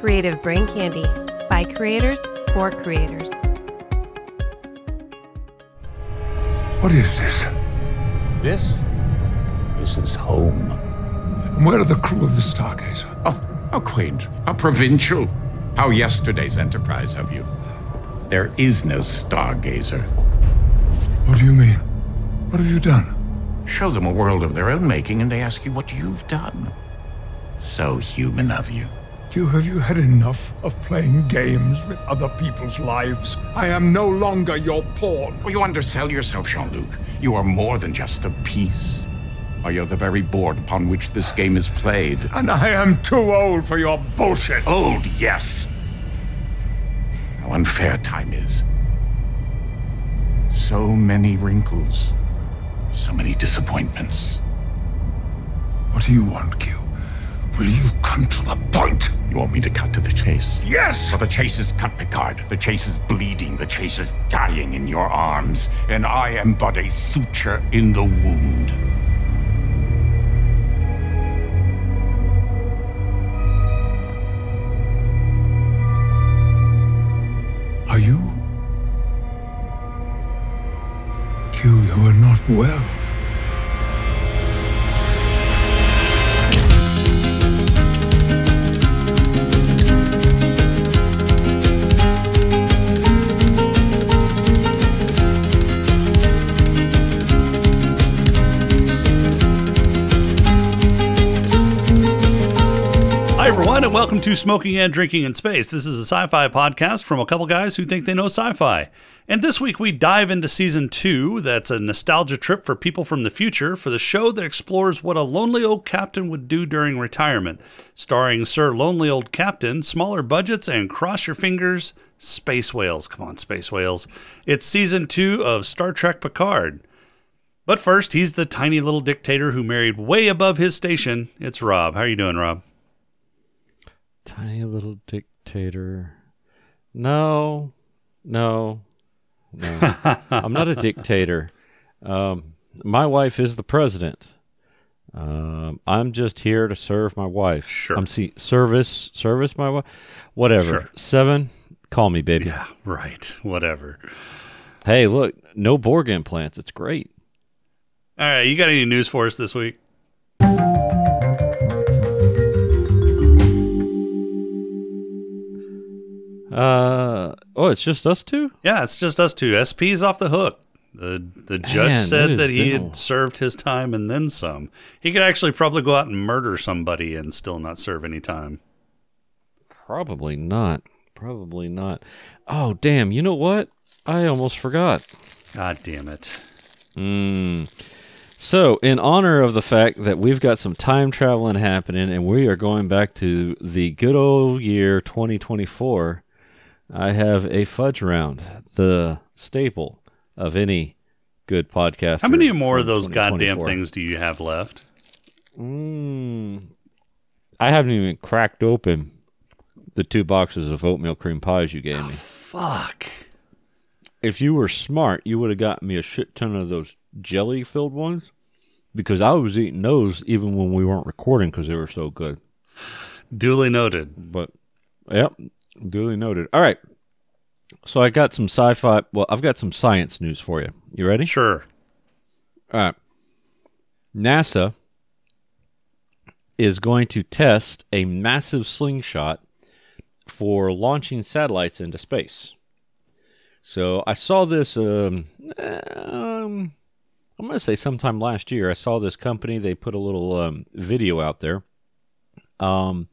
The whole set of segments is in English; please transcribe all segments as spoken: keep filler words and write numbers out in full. Creative Brain Candy, by creators for creators. What is this? This? This is home. And where are the crew of the Stargazer? Oh, how quaint, how provincial, how yesterday's Enterprise of you. There is no Stargazer. What do you mean? What have you done? Show them a world of their own making and they ask you what you've done. So human of you. Q, have you had enough of playing games with other people's lives? I am no longer your pawn. Well, you undersell yourself, Jean-Luc. You are more than just a piece. Are you the very board upon which this game is played? And I am too old for your bullshit. Old, yes. How unfair time is. So many wrinkles. So many disappointments. What do you want, Q? Will you come to the point? You want me to cut to the chase? Yes! Well, the chase is cut, Picard. The chase is bleeding. The chase is dying in your arms. And I am but a suture in the wound. Are you? Q, you are not well. And welcome to Smoking and Drinking in Space. This is a sci-fi podcast from a couple guys who think they know sci-fi. And this week we dive into season two. That's a nostalgia trip for people from the future for the show that explores what a lonely old captain would do during retirement. Starring Sir Lonely Old Captain, smaller budgets, and cross your fingers, space whales. Come on, space whales. It's season two of Star Trek Picard. But first, he's the tiny little dictator who married way above his station. It's Rob. How are you doing, Rob? Tiny little dictator. No, no, no. I'm not a dictator. Um, my wife is the president. Um, I'm just here to serve my wife. Sure. I'm see service, service my wife. Whatever. Sure. Seven, call me, baby. Yeah, right. Whatever. Hey, look, no Borg implants. It's great. All right, you got any news for us this week? Uh oh, it's just us two? Yeah, it's just us two. S P's off the hook. The the judge Man, said that, that he had served his time and then some. He could actually probably go out and murder somebody and still not serve any time. Probably not. Probably not. Oh, damn. You know what? I almost forgot. God damn it. Mm. So, in honor of the fact that we've got some time traveling happening and we are going back to the good old year twenty twenty-four... I have a fudge round, the staple of any good podcast. How many more of those goddamn things do you have left? Mm, I haven't even cracked open the two boxes of oatmeal cream pies you gave me. Oh, fuck. If you were smart, you would have gotten me a shit ton of those jelly-filled ones, because I was eating those even when we weren't recording because they were so good. Duly noted. But, yep. Duly noted. All right. So I got some sci-fi. Well, I've got some science news for you. You ready? Sure. All right. NASA is going to test a massive slingshot for launching satellites into space. So I saw this, um, um, I'm going to say sometime last year. I saw this company. They put a little um, video out there. Um.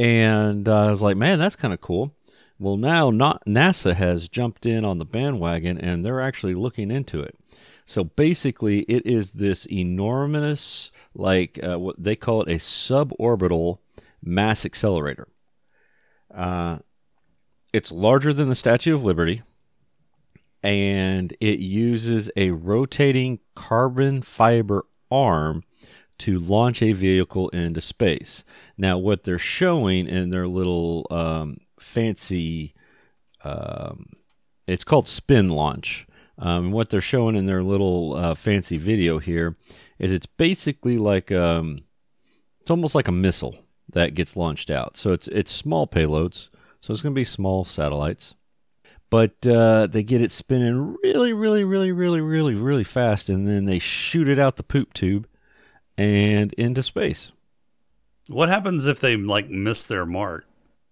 And uh, I was like, man, that's kind of cool. Well, now not NASA has jumped in on the bandwagon, and they're actually looking into it. So basically, it is this enormous, like uh, what they call it, a suborbital mass accelerator. Uh, it's larger than the Statue of Liberty, and it uses a rotating carbon fiber arm to launch a vehicle into space. Now, what they're showing in their little um, fancy, um, it's called Spin Launch. Um, what they're showing in their little uh, fancy video here is it's basically like, um, it's almost like a missile. that gets launched out. So it's it's small payloads. So it's going to be small satellites. But uh, they get it spinning really, really, really, really, really, really fast, and then they shoot it out the poop tube and into space. What happens if they, like, miss their mark?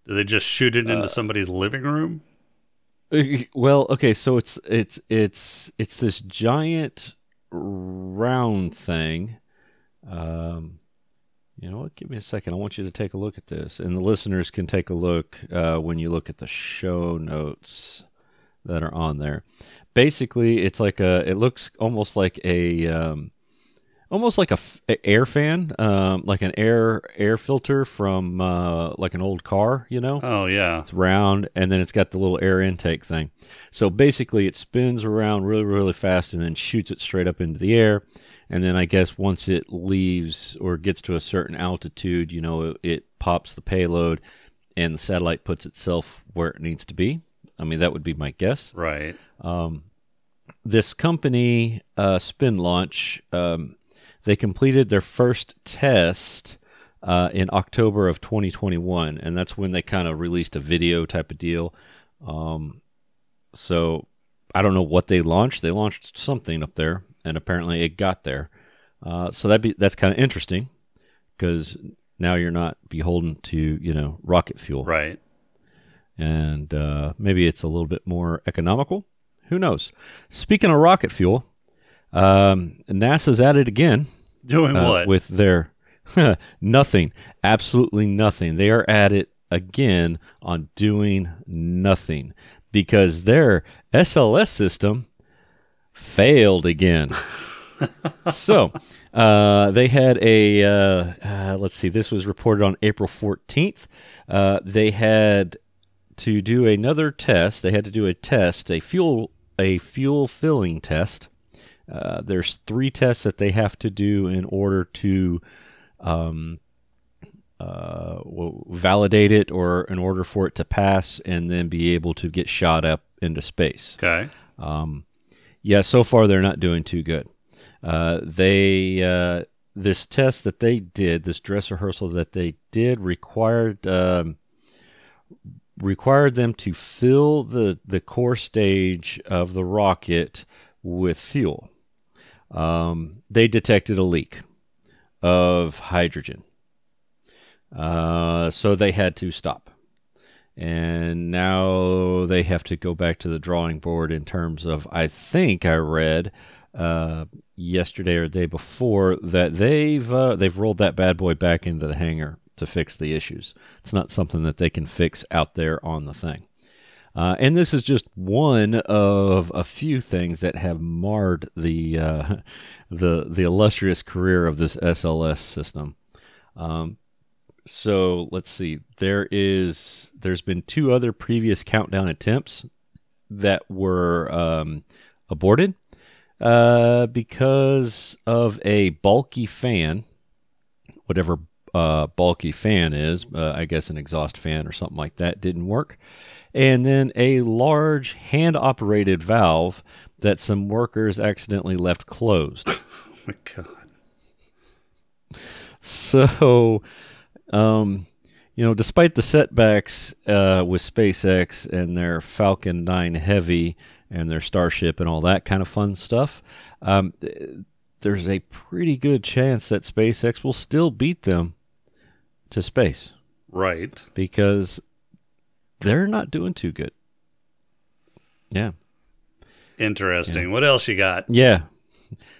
Do they just shoot it into uh, somebody's living room? Well, okay, so it's it's it's it's this giant round thing. Um, you know what? Give me a second. I want you to take a look at this, and the listeners can take a look uh, when you look at the show notes that are on there. Basically, it's like a. It looks almost like a. Um, Almost like a f- air fan, um, like an air air filter from uh, like an old car, you know? Oh, yeah. It's round, and then it's got the little air intake thing. So basically it spins around really, really fast and then shoots it straight up into the air. And then I guess once it leaves or gets to a certain altitude, you know, it, it pops the payload and the satellite puts itself where it needs to be. I mean, that would be my guess. Right. Um, this company, uh, Spin Launch... Um, They completed their first test uh, in October of twenty twenty-one, and that's when they kind of released a video type of deal. Um, so I don't know what they launched. They launched something up there, and apparently it got there. Uh, so that be that's kind of interesting because now you're not beholden to, you know, rocket fuel, right? And uh, maybe it's a little bit more economical. Who knows? Speaking of rocket fuel. Um, NASA's at it again. Doing uh, what? With their nothing. Absolutely nothing. They are at it again on doing nothing because their S L S system failed again. So uh, they had a, uh, uh, let's see, this was reported on April fourteenth. Uh, they had to do another test. They had to do a test, a fuel, a fuel filling test. Uh, there's three tests that they have to do in order to um, uh, validate it or in order for it to pass and then be able to get shot up into space. Okay. Um, yeah, so far they're not doing too good. Uh, they uh, this test that they did, this dress rehearsal that they did required um, required them to fill the, the core stage of the rocket with fuel. Um, they detected a leak of hydrogen. Uh, so they had to stop. And now they have to go back to the drawing board in terms of, I think I read uh, yesterday or the day before that they've uh, they've rolled that bad boy back into the hangar to fix the issues. It's not something that they can fix out there on the thing. Uh, and this is just one of a few things that have marred the uh, the the illustrious career of this S L S system. Um, so let's see. There is there's been two other previous countdown attempts that were um, aborted uh, because of a bulky fan, whatever uh, bulky fan is. Uh, I guess an exhaust fan or something like that didn't work. And then a large hand-operated valve that some workers accidentally left closed. Oh, my God. So, um, you know, despite the setbacks uh, with SpaceX and their Falcon nine Heavy and their Starship and all that kind of fun stuff, um, there's a pretty good chance that SpaceX will still beat them to space. Right. Because... they're not doing too good. Yeah. Interesting. Yeah. What else you got? Yeah.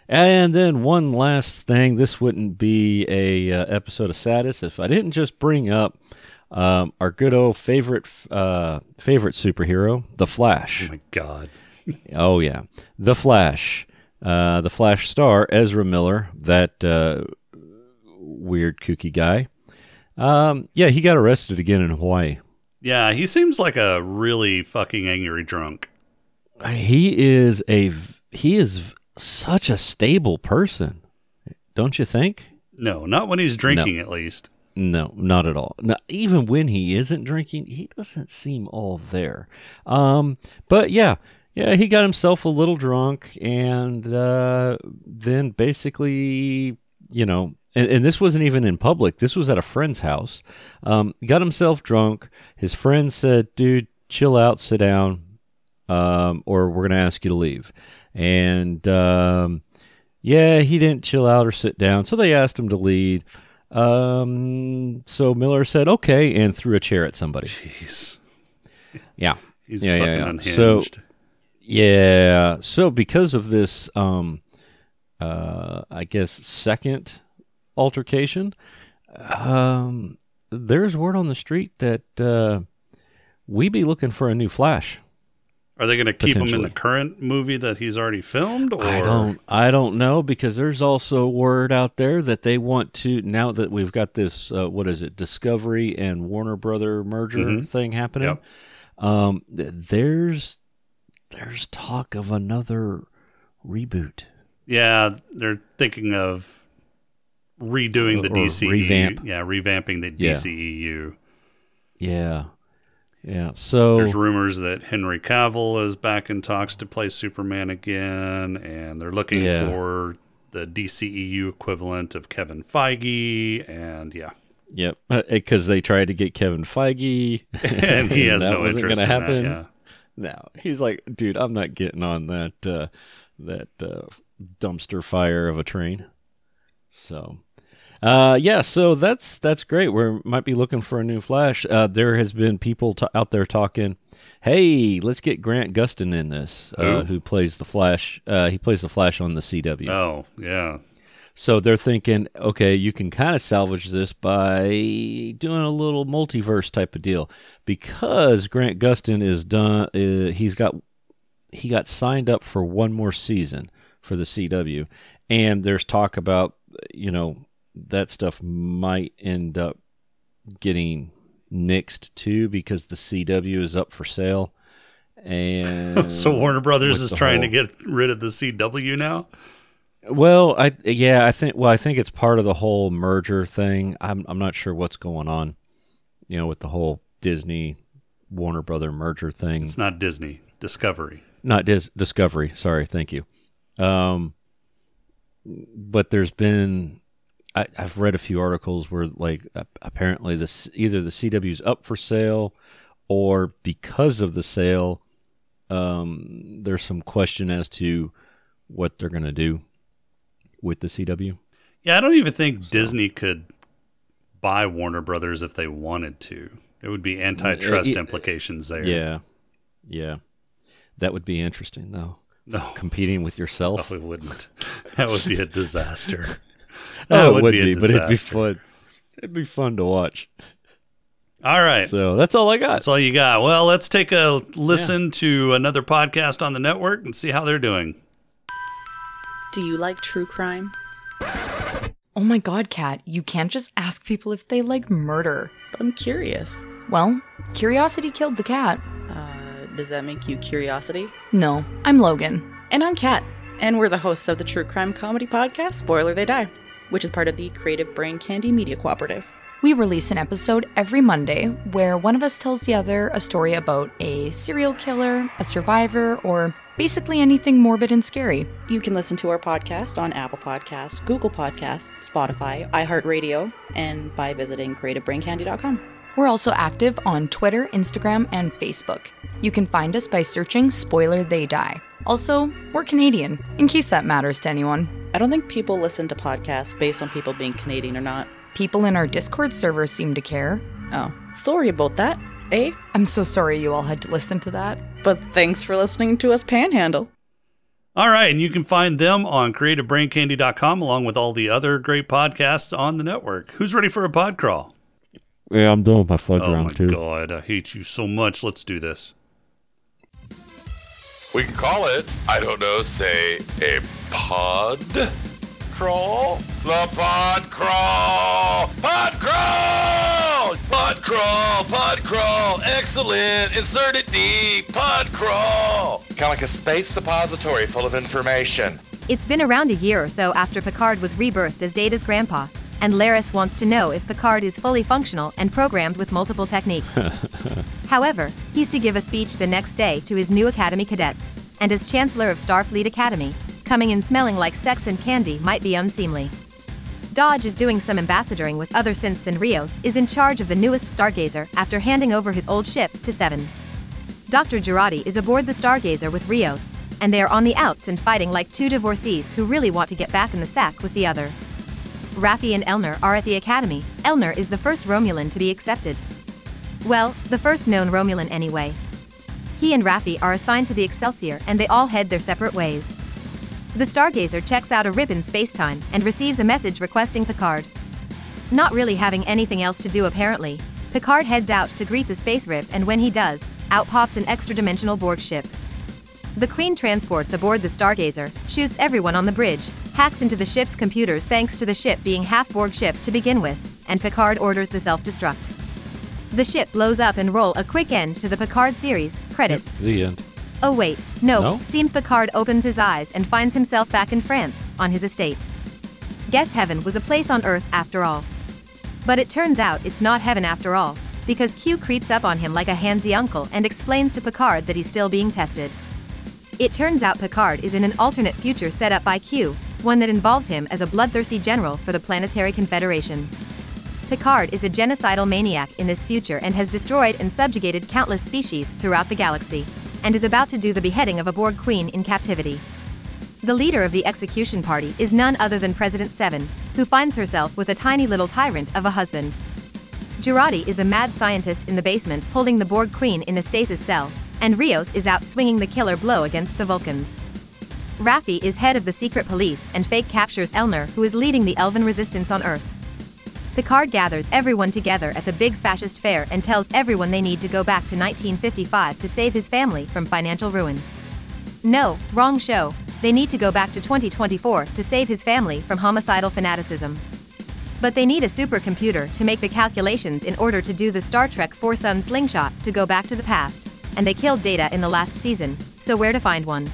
And then one last thing. This wouldn't be a uh, episode of Sadist if I didn't just bring up um, our good old favorite uh, favorite superhero, The Flash. Oh, my God. Oh, yeah. The Flash. Uh, the Flash star, Ezra Miller, that uh, weird, kooky guy. Um, yeah, he got arrested again in Hawaii. Yeah, he seems like a really fucking angry drunk. He is a he is such a stable person, don't you think? No, not when he's drinking, no. At least. No, not at all. Now, even when he isn't drinking, he doesn't seem all there. Um, but yeah, yeah, he got himself a little drunk, and uh, then basically, you know, and, and this wasn't even in public. This was at a friend's house. Um, got himself drunk. His friend said, dude, chill out, sit down, um, or we're going to ask you to leave. And um, yeah, he didn't chill out or sit down, so they asked him to leave. Um, so Miller said, okay, and threw a chair at somebody. Jeez. Yeah. He's yeah, fucking yeah, yeah. unhinged. So, yeah. So because of this, um, uh, I guess, second altercation, um, there's word on the street that uh, we be looking for a new Flash. Are they going to keep him in the current movie that he's already filmed? Or? I don't. I don't know, because there's also word out there that they want to, now that we've got this, uh, what is it, Discovery and Warner Brother merger mm-hmm. thing happening. Yep. Um, there's there's talk of another reboot. Yeah, they're thinking of redoing the D C E U. Revamp. Yeah, revamping the yeah. D C E U. Yeah. Yeah, so there's rumors that Henry Cavill is back in talks to play Superman again, and they're looking yeah. for the D C E U equivalent of Kevin Feige, and yeah, yep, because they tried to get Kevin Feige, and he has and no interest. In happen. That, yeah. No, he's like, dude, I'm not getting on that uh, that uh, dumpster fire of a train. So. Uh, yeah, so that's that's great. We might be looking for a new Flash. Uh, there has been people t- out there talking, hey, let's get Grant Gustin in this, uh, who plays the Flash. Uh, he plays the Flash on the C W. Oh, yeah. So they're thinking, okay, you can kind of salvage this by doing a little multiverse type of deal, because Grant Gustin is done. Uh, he's got he got signed up for one more season for the C W, and there's talk about, you know, that stuff might end up getting nixed too, because the C W is up for sale, and so Warner Brothers is trying whole, to get rid of the C W now. Well, I yeah, I think well, I think it's part of the whole merger thing. I'm I'm not sure what's going on, you know, with the whole Disney Warner Brother merger thing. It's not Disney, Discovery, not Dis Discovery. Sorry, thank you. Um, but there's been. I, I've read a few articles where, like, apparently this either the C W's up for sale, or because of the sale, um, there's some question as to what they're going to do with the C W. Yeah, I don't even think so. Disney could buy Warner Brothers if they wanted to. There would be antitrust it, it, implications there. Yeah, yeah, that would be interesting though. No, competing with yourself, no, it wouldn't. That would be a disaster. That oh, would it would be, be but it'd be fun. It'd be fun to watch. All right. So that's all I got. That's all you got. Well, let's take a listen yeah. to another podcast on the network and see how they're doing. Do you like true crime? Oh my God, Kat, you can't just ask people if they like murder. But I'm curious. Well, curiosity killed the cat. Uh, does that make you Curiosity? No, I'm Logan. And I'm Kat. And we're the hosts of the true crime comedy podcast, Spoiler They Die, which is part of the Creative Brain Candy Media Cooperative. We release an episode every Monday where one of us tells the other a story about a serial killer, a survivor, or basically anything morbid and scary. You can listen to our podcast on Apple Podcasts, Google Podcasts, Spotify, iHeartRadio, and by visiting creative brain candy dot com. We're also active on Twitter, Instagram, and Facebook. You can find us by searching Spoiler They Die. Also, we're Canadian, in case that matters to anyone. I don't think people listen to podcasts based on people being Canadian or not. People in our Discord server seem to care. Oh, sorry about that, eh? I'm so sorry you all had to listen to that. But thanks for listening to us panhandle. All right, and you can find them on creative brain candy dot com along with all the other great podcasts on the network. Who's ready for a pod crawl? Yeah, I'm done with my flood oh round, too. Oh, my God, I hate you so much. Let's do this. We can call it, I don't know, say, a pod crawl? The pod crawl! Pod crawl! Pod crawl! Pod crawl! Excellent! Insert it deep! Pod crawl! Kind of like a space suppository full of information. It's been around a year or so after Picard was rebirthed as Data's grandpa. And Laris wants to know if Picard is fully functional and programmed with multiple techniques. However, he's to give a speech the next day to his new Academy cadets, and as Chancellor of Starfleet Academy, coming in smelling like sex and candy might be unseemly. Dodge is doing some ambassadoring with other synths, and Rios is in charge of the newest Stargazer after handing over his old ship to Seven. Doctor Jurati is aboard the Stargazer with Rios, and they are on the outs and fighting like two divorcees who really want to get back in the sack with the other. Raffi and Elnor are at the Academy. Elnor is the first Romulan to be accepted. Well, the first known Romulan anyway. He and Raffi are assigned to the Excelsior and they all head their separate ways. The Stargazer checks out a rip in spacetime and receives a message requesting Picard. Not really having anything else to do apparently, Picard heads out to greet the space rip, and when he does, out pops an extra-dimensional Borg ship. The Queen transports aboard the Stargazer, shoots everyone on the bridge, hacks into the ship's computers thanks to the ship being half-Borg ship to begin with, and Picard orders the self-destruct. The ship blows up and roll a quick end to the Picard series, credits. Yep, the end. Oh wait, no, no, seems Picard opens his eyes and finds himself back in France, on his estate. Guess heaven was a place on Earth after all. But it turns out it's not heaven after all, because Q creeps up on him like a handsy uncle and explains to Picard that he's still being tested. It turns out Picard is in an alternate future set up by Q, one that involves him as a bloodthirsty general for the Planetary Confederation. Picard is a genocidal maniac in this future and has destroyed and subjugated countless species throughout the galaxy, and is about to do the beheading of a Borg Queen in captivity. The leader of the execution party is none other than President Seven, who finds herself with a tiny little tyrant of a husband. Jurati is a mad scientist in the basement holding the Borg Queen in a stasis cell, and Rios is out swinging the killer blow against the Vulcans. Raffi is head of the secret police and fake captures Elnor, who is leading the Elven resistance on Earth. Picard gathers everyone together at the big fascist fair and tells everyone they need to go back to nineteen fifty-five to save his family from financial ruin. No, wrong show, they need to go back to twenty twenty-four to save his family from homicidal fanaticism. But they need a supercomputer to make the calculations in order to do the Star Trek Four Sun slingshot to go back to the past, and they killed Data in the last season, so where to find one?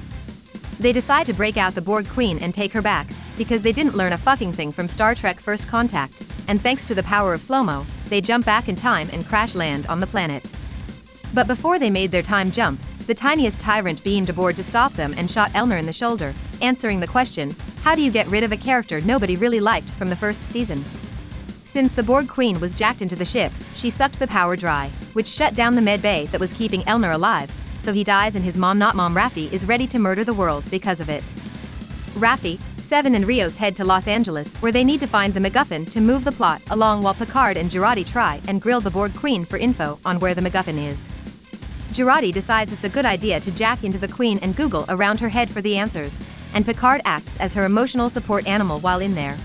They decide to break out the Borg Queen and take her back, because they didn't learn a fucking thing from Star Trek First Contact, and thanks to the power of slow-mo, they jump back in time and crash land on the planet. But before they made their time jump, the tiniest tyrant beamed aboard to stop them and shot Elnor in the shoulder, answering the question, how do you get rid of a character nobody really liked from the first season? Since the Borg Queen was jacked into the ship, she sucked the power dry, which shut down the medbay that was keeping Elnor alive, so he dies and his mom not mom Raffi is ready to murder the world because of it. Raffi, Seven and Rios head to Los Angeles where they need to find the MacGuffin to move the plot along while Picard and Jurati try and grill the Borg Queen for info on where the MacGuffin is. Jurati decides it's a good idea to jack into the Queen and Google around her head for the answers, and Picard acts as her emotional support animal while in there.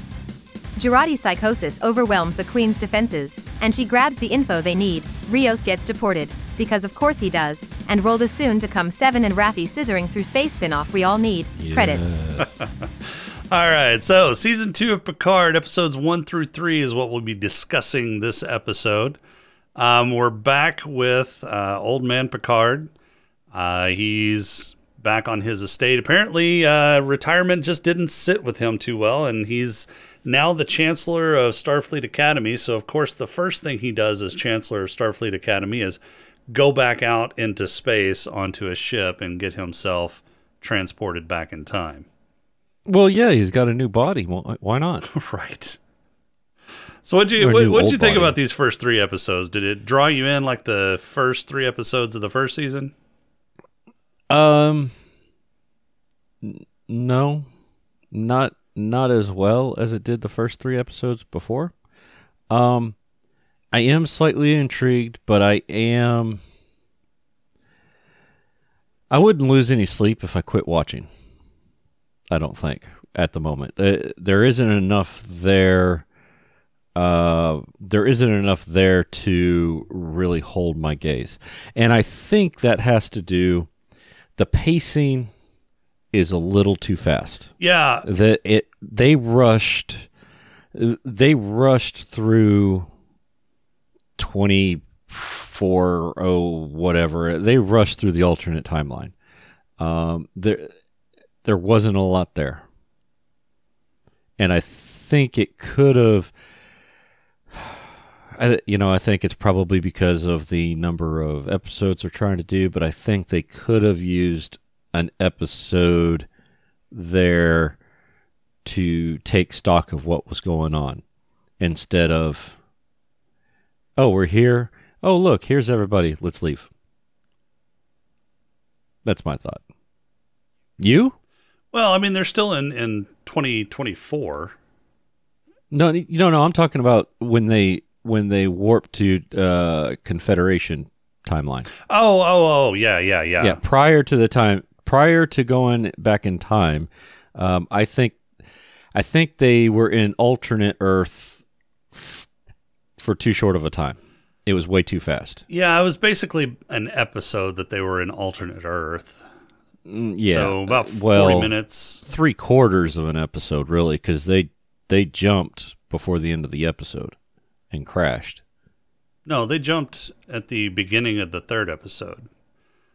Jurati's psychosis overwhelms the Queen's defenses, and she grabs the info they need. Rios gets deported, because of course he does, and rolled a soon-to-come Seven and Raffi scissoring through space spin-off we all need. Yes. Credits. All right, so season two of Picard, episodes one through three is what we'll be discussing this episode. Um, we're back with uh, old man Picard. Uh, he's back on his estate. Apparently, uh, retirement just didn't sit with him too well, and he's now the Chancellor of Starfleet Academy. So, of course, the first thing he does as Chancellor of Starfleet Academy is go back out into space onto a ship and get himself transported back in time. Well, yeah, he's got a new body. Why not? Right. So what'd you, what, what'd you think body. about these first three episodes? Did it draw you in like the first three episodes of the first season? Um, n- no, not not as well as it did the first three episodes before. Um, I am slightly intrigued, but I am... I wouldn't lose any sleep if I quit watching. I don't think at the moment uh, there isn't enough there. Uh, there isn't enough there to really hold my gaze, and I think that has to do the pacing is a little too fast. Yeah, that it they rushed they rushed through twenty-four oh whatever they rushed through the alternate timeline. Um, there. There wasn't a lot there. And I think it could have, you know, I think it's probably because of the number of episodes they're trying to do, but I think they could have used an episode there to take stock of what was going on instead of, oh, we're here. Oh, look, here's everybody. Let's leave. That's my thought. You? Well, I mean, they're still in, in twenty twenty-four. No, no, no. I'm talking about when they when they warp to uh, Confederation timeline. Oh, oh, oh, yeah, yeah, yeah. Yeah, prior to the time, prior to going back in time, um, I think, I think they were in alternate Earth f- for too short of a time. It was way too fast. Yeah, it was basically an episode that they were in alternate Earth. Yeah, so about forty well, minutes, three quarters of an episode, really, because they they jumped before the end of the episode and crashed. No, they jumped at the beginning of the third episode.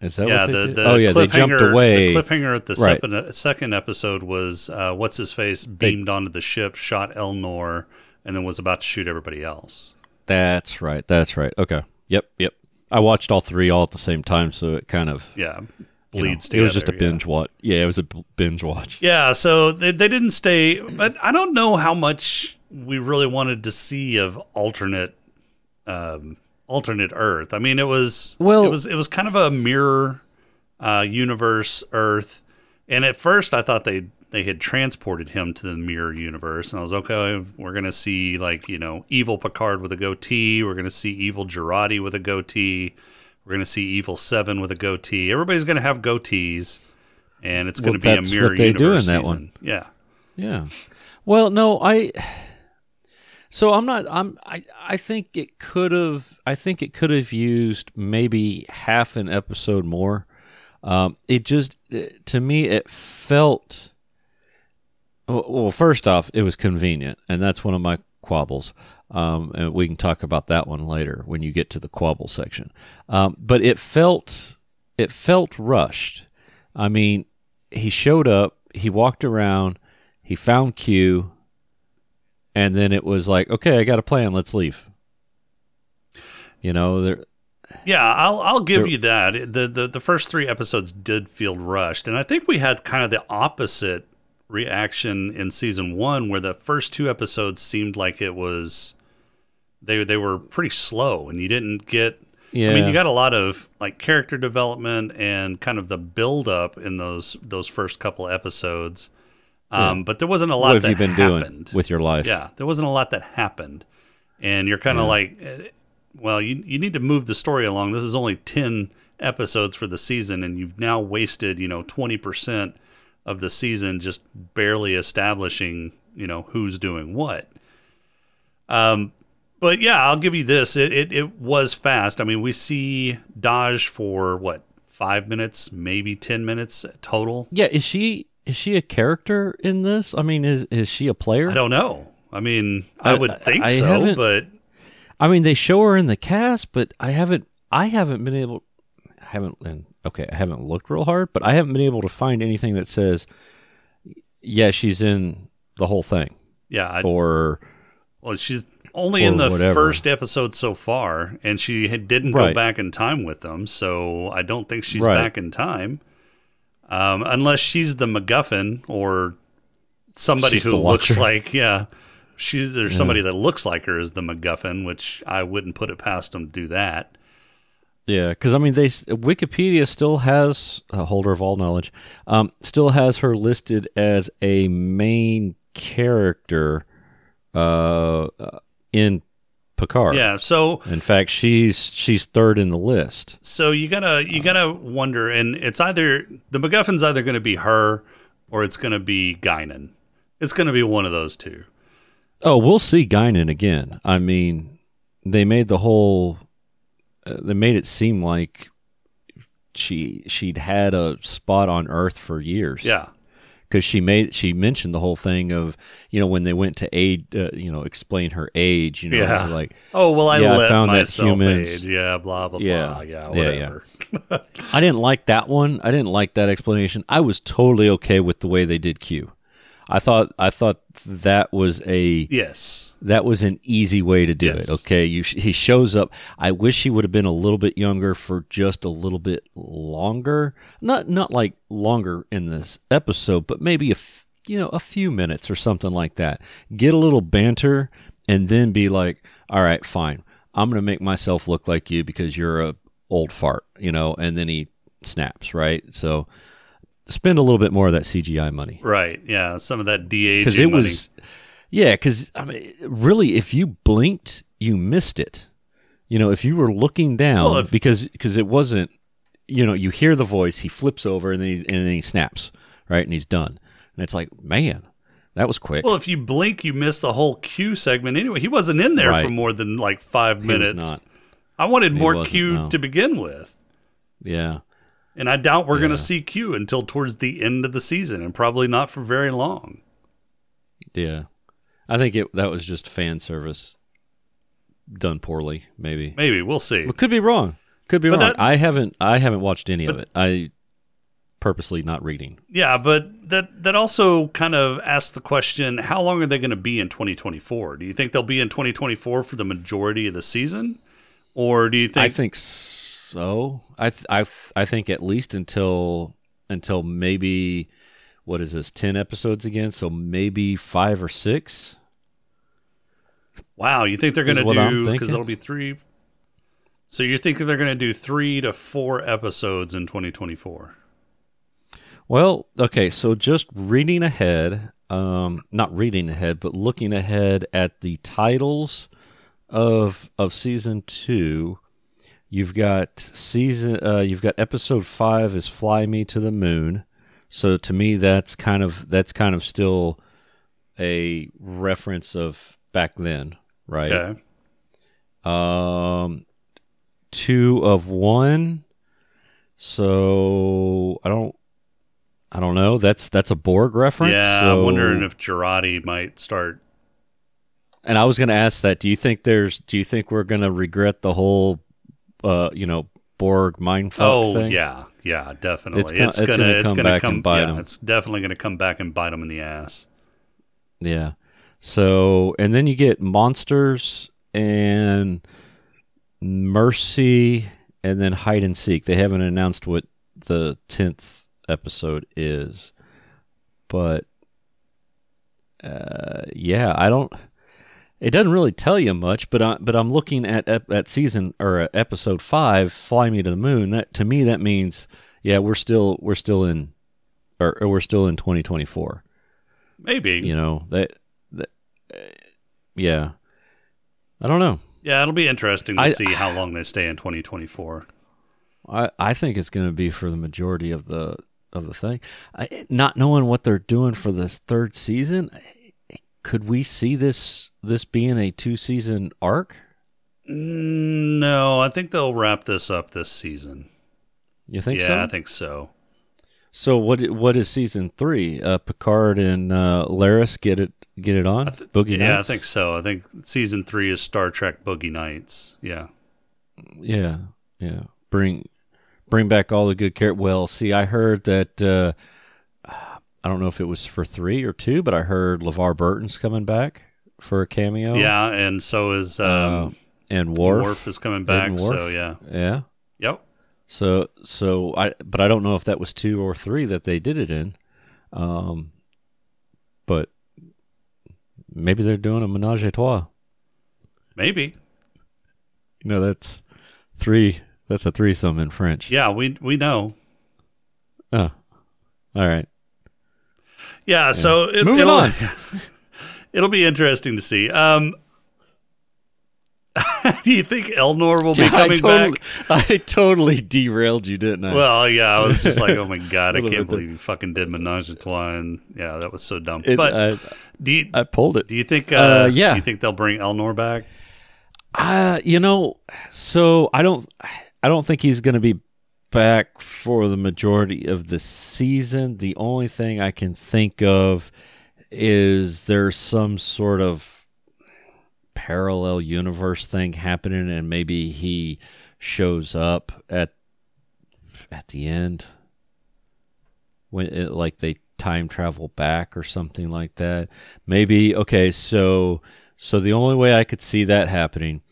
Is that yeah, what they the, did? The oh yeah, they jumped away. The cliffhanger at the right. second, second episode was uh, what's his face beamed they, onto the ship, shot Elnor, and then was about to shoot everybody else. That's right. That's right. Okay. Yep. Yep. I watched all three all at the same time, so it kind of yeah. Leads together, it was just a binge yeah. watch. Yeah, it was a binge watch. Yeah, so they they didn't stay, but I don't know how much we really wanted to see of alternate, um, alternate Earth. I mean, it was well, it was it was kind of a mirror uh, universe Earth, and at first I thought they they had transported him to the mirror universe, and I was okay. We're gonna see like you know evil Picard with a goatee. We're gonna see evil Jurati with a goatee. We're going to see Evil Seven with a goatee. Everybody's going to have goatees, and it's going well, to be a mirror what they universe do in that season. One. Yeah, yeah. Well, no, I. So I'm not. I'm. I. I think it could have. I think it could have used maybe half an episode more. Um, it just to me it felt. Well, first off, it was convenient, and that's one of my quibbles. Um, and we can talk about that one later when you get to the quibble section. Um, but it felt it felt rushed. I mean, he showed up, he walked around, he found Q, and then it was like, okay, I got a plan, let's leave. You know, there. Yeah, I'll I'll give you that. The, the the first three episodes did feel rushed, and I think we had kind of the opposite reaction in season one, where the first two episodes seemed like it was. They they were pretty slow, and you didn't get. Yeah. I mean, you got a lot of like character development and kind of the build up in those those first couple episodes, um, yeah. but there wasn't a lot. What have that you been happened. Doing with your life? Yeah, there wasn't a lot that happened, and you're kind of yeah. like, well, you you need to move the story along. This is only ten episodes for the season, and you've now wasted you know twenty percent of the season just barely establishing you know who's doing what. Um. But yeah, I'll give you this. It, it it was fast. I mean, we see Dodge for what five minutes, maybe ten minutes total. Yeah, is she is she a character in this? I mean, is is she a player? I don't know. I mean, I, I would think I, I so, but I mean, they show her in the cast, but I haven't I haven't been able I haven't and okay, I haven't looked real hard, but I haven't been able to find anything that says yeah, she's in the whole thing. Yeah, I, or well, she's only in the whatever. first episode so far, and she had, didn't right. go back in time with them, so I don't think she's right. back in time. Um, unless she's the MacGuffin or somebody she's who looks like, yeah, she's there's yeah. somebody that looks like her is the MacGuffin, which I wouldn't put it past them to do that. Yeah, because I mean, they Wikipedia still has a holder of all knowledge, um, still has her listed as a main character. Uh. In Picard, yeah. So, in fact, she's she's third in the list. So you gotta you gotta wonder, and it's either the MacGuffin's either going to be her, or it's going to be Guinan. It's going to be one of those two. Oh, we'll see Guinan again. I mean, they made the whole, uh, they made it seem like she she'd had a spot on Earth for years. Yeah. Because she made she mentioned the whole thing of you know when they went to aid uh, you know explain her age you know yeah. like oh well I yeah, let I found myself that humans, age yeah blah blah yeah, blah yeah whatever yeah, yeah. I didn't like that one I didn't like that explanation. I was totally okay with the way they did Q. I thought I thought that was a yes that was an easy way to do yes. it. Okay, you he shows up. I wish he would have been a little bit younger for just a little bit longer. Not not like longer in this episode, but maybe a f- you know, a few minutes or something like that. Get a little banter and then be like, all right, fine. I'm going to make myself look like you because you're a old fart, you know, and then he snaps, right? So spend a little bit more of that C G I money. Right, yeah, some of that de-aging money. Was, yeah, because I mean, really, if you blinked, you missed it. You know, if you were looking down, well, if, because because it wasn't, you know, you hear the voice, he flips over, and then, he's, and then he snaps, right, and he's done. And it's like, man, that was quick. Well, if you blink, you miss the whole Q segment anyway. He wasn't in there right. for more than like five he minutes. Was not. I wanted he more Q no. to begin with. Yeah. And I doubt we're yeah. going to see Q until towards the end of the season, and probably not for very long. Yeah. I think it that was just fan service done poorly, maybe. Maybe. We'll see. Well, could be wrong. Could be but wrong. That, I haven't I haven't watched any but, of it. I purposely not reading. Yeah, but that, that also kind of asks the question, how long are they going to be in twenty twenty-four? Do you think they'll be in twenty twenty-four for the majority of the season? Or do you think... I think so. I th- I th- I think at least until until maybe, what is this, ten episodes again? So maybe five or six? Wow, you think they're going to do... Because it'll be three... So you think they're going to do three to four episodes in twenty twenty-four? Well, okay, so just reading ahead, um, not reading ahead, but looking ahead at the titles... Of of season two, you've got season uh, you've got episode five is Fly Me to the Moon, so to me that's kind of that's kind of still a reference of back then, right? Okay. Um, two of one, so I don't I don't know. That's that's a Borg reference. Yeah, so. I'm wondering if Jurati might start. And I was going to ask that. Do you think there's? Do you think we're going to regret the whole, uh, you know, Borg mindfuck oh, thing? Oh yeah, yeah, definitely. It's going to come it's gonna back come, and bite yeah, them. It's definitely going to come back and bite them in the ass. Yeah. So and then you get Monsters and Mercy, and then Hide and Seek. They haven't announced what the tenth episode is, but uh, yeah, I don't. It doesn't really tell you much, but I, but I'm looking at at season or episode five, "Fly Me to the Moon." That to me that means, yeah, we're still we're still in, or, or we're still in twenty twenty-four. Maybe you know that, that uh, yeah, I don't know. Yeah, it'll be interesting to I, see how long they stay in twenty twenty-four. I I think it's going to be for the majority of the of the thing. I, not knowing what they're doing for this third season. Could we see this this being a two-season arc? No, I think they'll wrap this up this season. You think yeah, so? Yeah, I think so. So what what is season three? Uh, Picard and uh, Laris get it get it on? Th- Boogie yeah, Nights? Yeah, I think so. I think season three is Star Trek Boogie Nights. Yeah. Yeah, yeah. Bring bring back all the good characters. Well, see, I heard that... Uh, I don't know if it was for three or two, but I heard LeVar Burton's coming back for a cameo. Yeah, and so is um, uh, and Worf. Worf is coming back. So yeah, yeah, yep. So so I, but I don't know if that was two or three that they did it in. Um, but maybe they're doing a ménage à trois. Maybe. You know, that's three. That's a threesome in French. Yeah, we we know. Oh, all right. Yeah, so yeah. It, moving it'll, on, it'll be interesting to see. Um, do you think Elnor will be coming I totally, back? I totally derailed you, didn't I? Well, yeah, I was just like, oh my god, I can't believe you fucking did Ménage à Trois, and yeah, that was so dumb. It, but I, do you, I pulled it. Do you think? Uh, uh, yeah. Do you think they'll bring Elnor back? Uh, you know, so I don't, I don't think he's going to be back for the majority of the season. The only thing I can think of is there's some sort of parallel universe thing happening, and maybe he shows up at at the end when it, like they time travel back or something like that. Maybe okay, so so the only way I could see that happening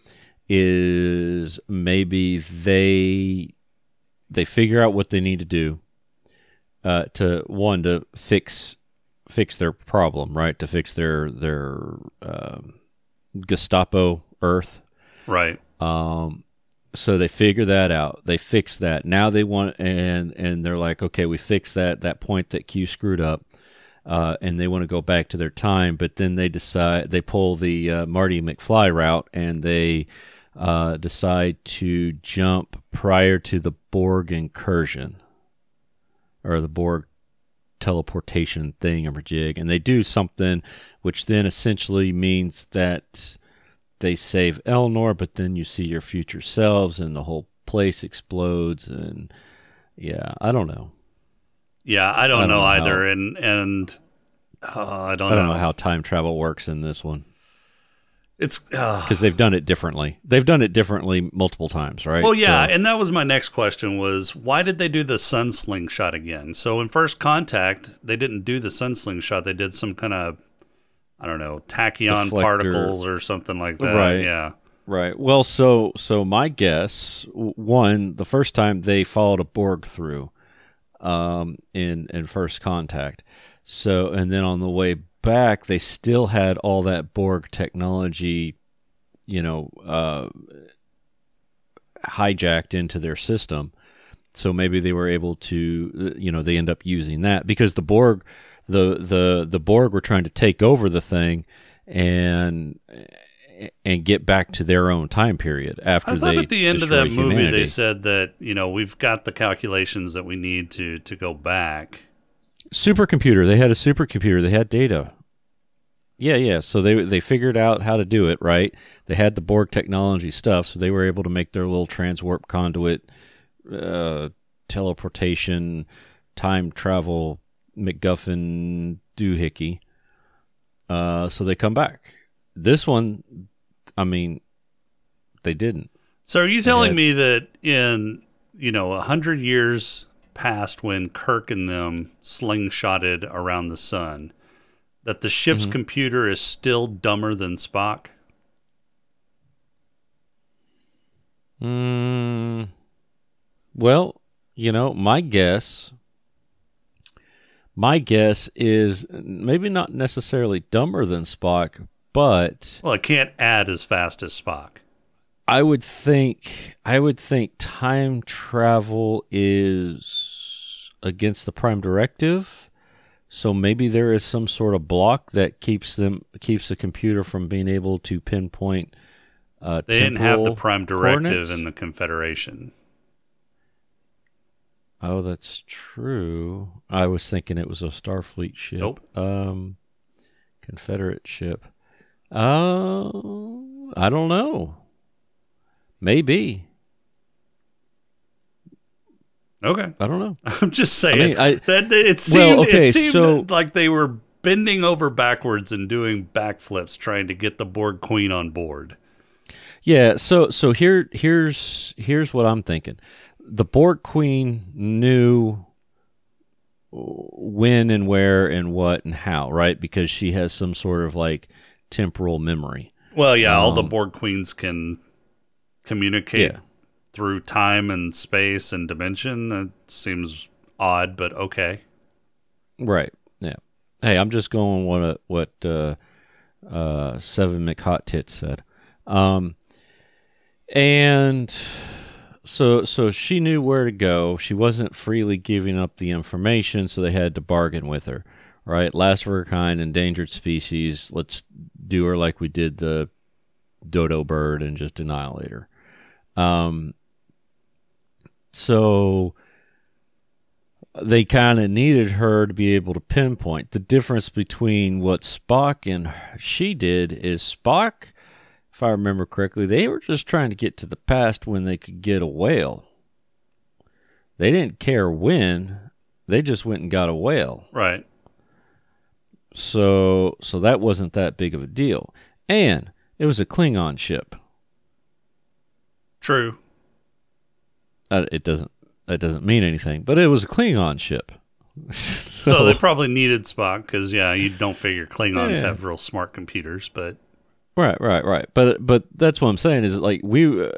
is maybe they. They figure out what they need to do uh, to one to fix fix their problem, right? To fix their their um, Gestapo Earth, right? Um, so they figure that out. They fix that. Now they want and and they're like, okay, we fixed that that point that Q screwed up, uh, and they want to go back to their time. But then they decide they pull the uh, Marty McFly route, and they uh, decide to jump prior to the Borg incursion or the Borg teleportation thing or jig, and they do something which then essentially means that they save Elnor, but then you see your future selves and the whole place explodes. And yeah, I don't know. Yeah, I don't, I don't know, know either. How, and and uh, I don't. I don't know. know how time travel works in this one. It's because uh, they've done it differently. They've done it differently multiple times, right? Well, yeah, so, and that was my next question: was why did they do the sun slingshot again? So in First Contact, they didn't do the sun slingshot. They did some kind of, I don't know, tachyon deflector. Particles or something like that. Right. Yeah. Right. Well, so so my guess, one, the first time they followed a Borg through. Um, in, in First Contact. So, and then on the way back, they still had all that Borg technology, you know, uh, hijacked into their system. So maybe they were able to, you know, they end up using that because the Borg, the, the, the Borg were trying to take over the thing and, and get back to their own time period after they destroy humanity. I thought at the end of that movie they said that, you know, we've got the calculations that we need to to go back. Supercomputer. They had a supercomputer. They had data. Yeah, yeah. So they they figured out how to do it, right? They had the Borg technology stuff, so they were able to make their little transwarp conduit, uh, teleportation, time travel, MacGuffin doohickey. Uh, so they come back. This one, I mean, they didn't. So are you telling had, me that in, you know, one hundred years past when Kirk and them slingshotted around the sun, that the ship's mm-hmm. computer is still dumber than Spock? Mm, well, you know, my guess... My guess is maybe not necessarily dumber than Spock, but well, it can't add as fast as Spock. I would think. I would think time travel is against the Prime Directive, so maybe there is some sort of block that keeps them keeps the computer from being able to pinpoint. Uh, they didn't have the Prime Directive in the Confederation. Oh, that's true. I was thinking it was a Starfleet ship. Nope. Um, Confederate ship. Oh, uh, I don't know. Maybe. Okay. I don't know. I'm just saying. I mean, I, that it seemed, well, okay, it seemed so, like they were bending over backwards and doing backflips trying to get the Borg Queen on board. Yeah, so so here here's here's what I'm thinking. The Borg Queen knew when and where and what and how, right? Because she has some sort of like temporal memory. Well, yeah, um, all the Borg Queens can communicate yeah. through time and space and dimension. It seems odd, but okay. Right. Yeah. Hey, I'm just going what uh, what uh, uh, Seven McHot Tits said, um, and so so she knew where to go. She wasn't freely giving up the information, so they had to bargain with her. Right, last of her kind, endangered species. Let's do her like we did the dodo bird and just annihilate her. Um, so they kind of needed her to be able to pinpoint. The difference between what Spock and she did is Spock, if I remember correctly, they were just trying to get to the past when they could get a whale. They didn't care when. They just went and got a whale. Right. So so that wasn't that big of a deal. And it was a Klingon ship. True. Uh, it doesn't that doesn't mean anything, but it was a Klingon ship. so, so they probably needed Spock because, yeah, you don't figure Klingons yeah. have real smart computers, but... Right, right, right. But but that's what I'm saying is like we uh,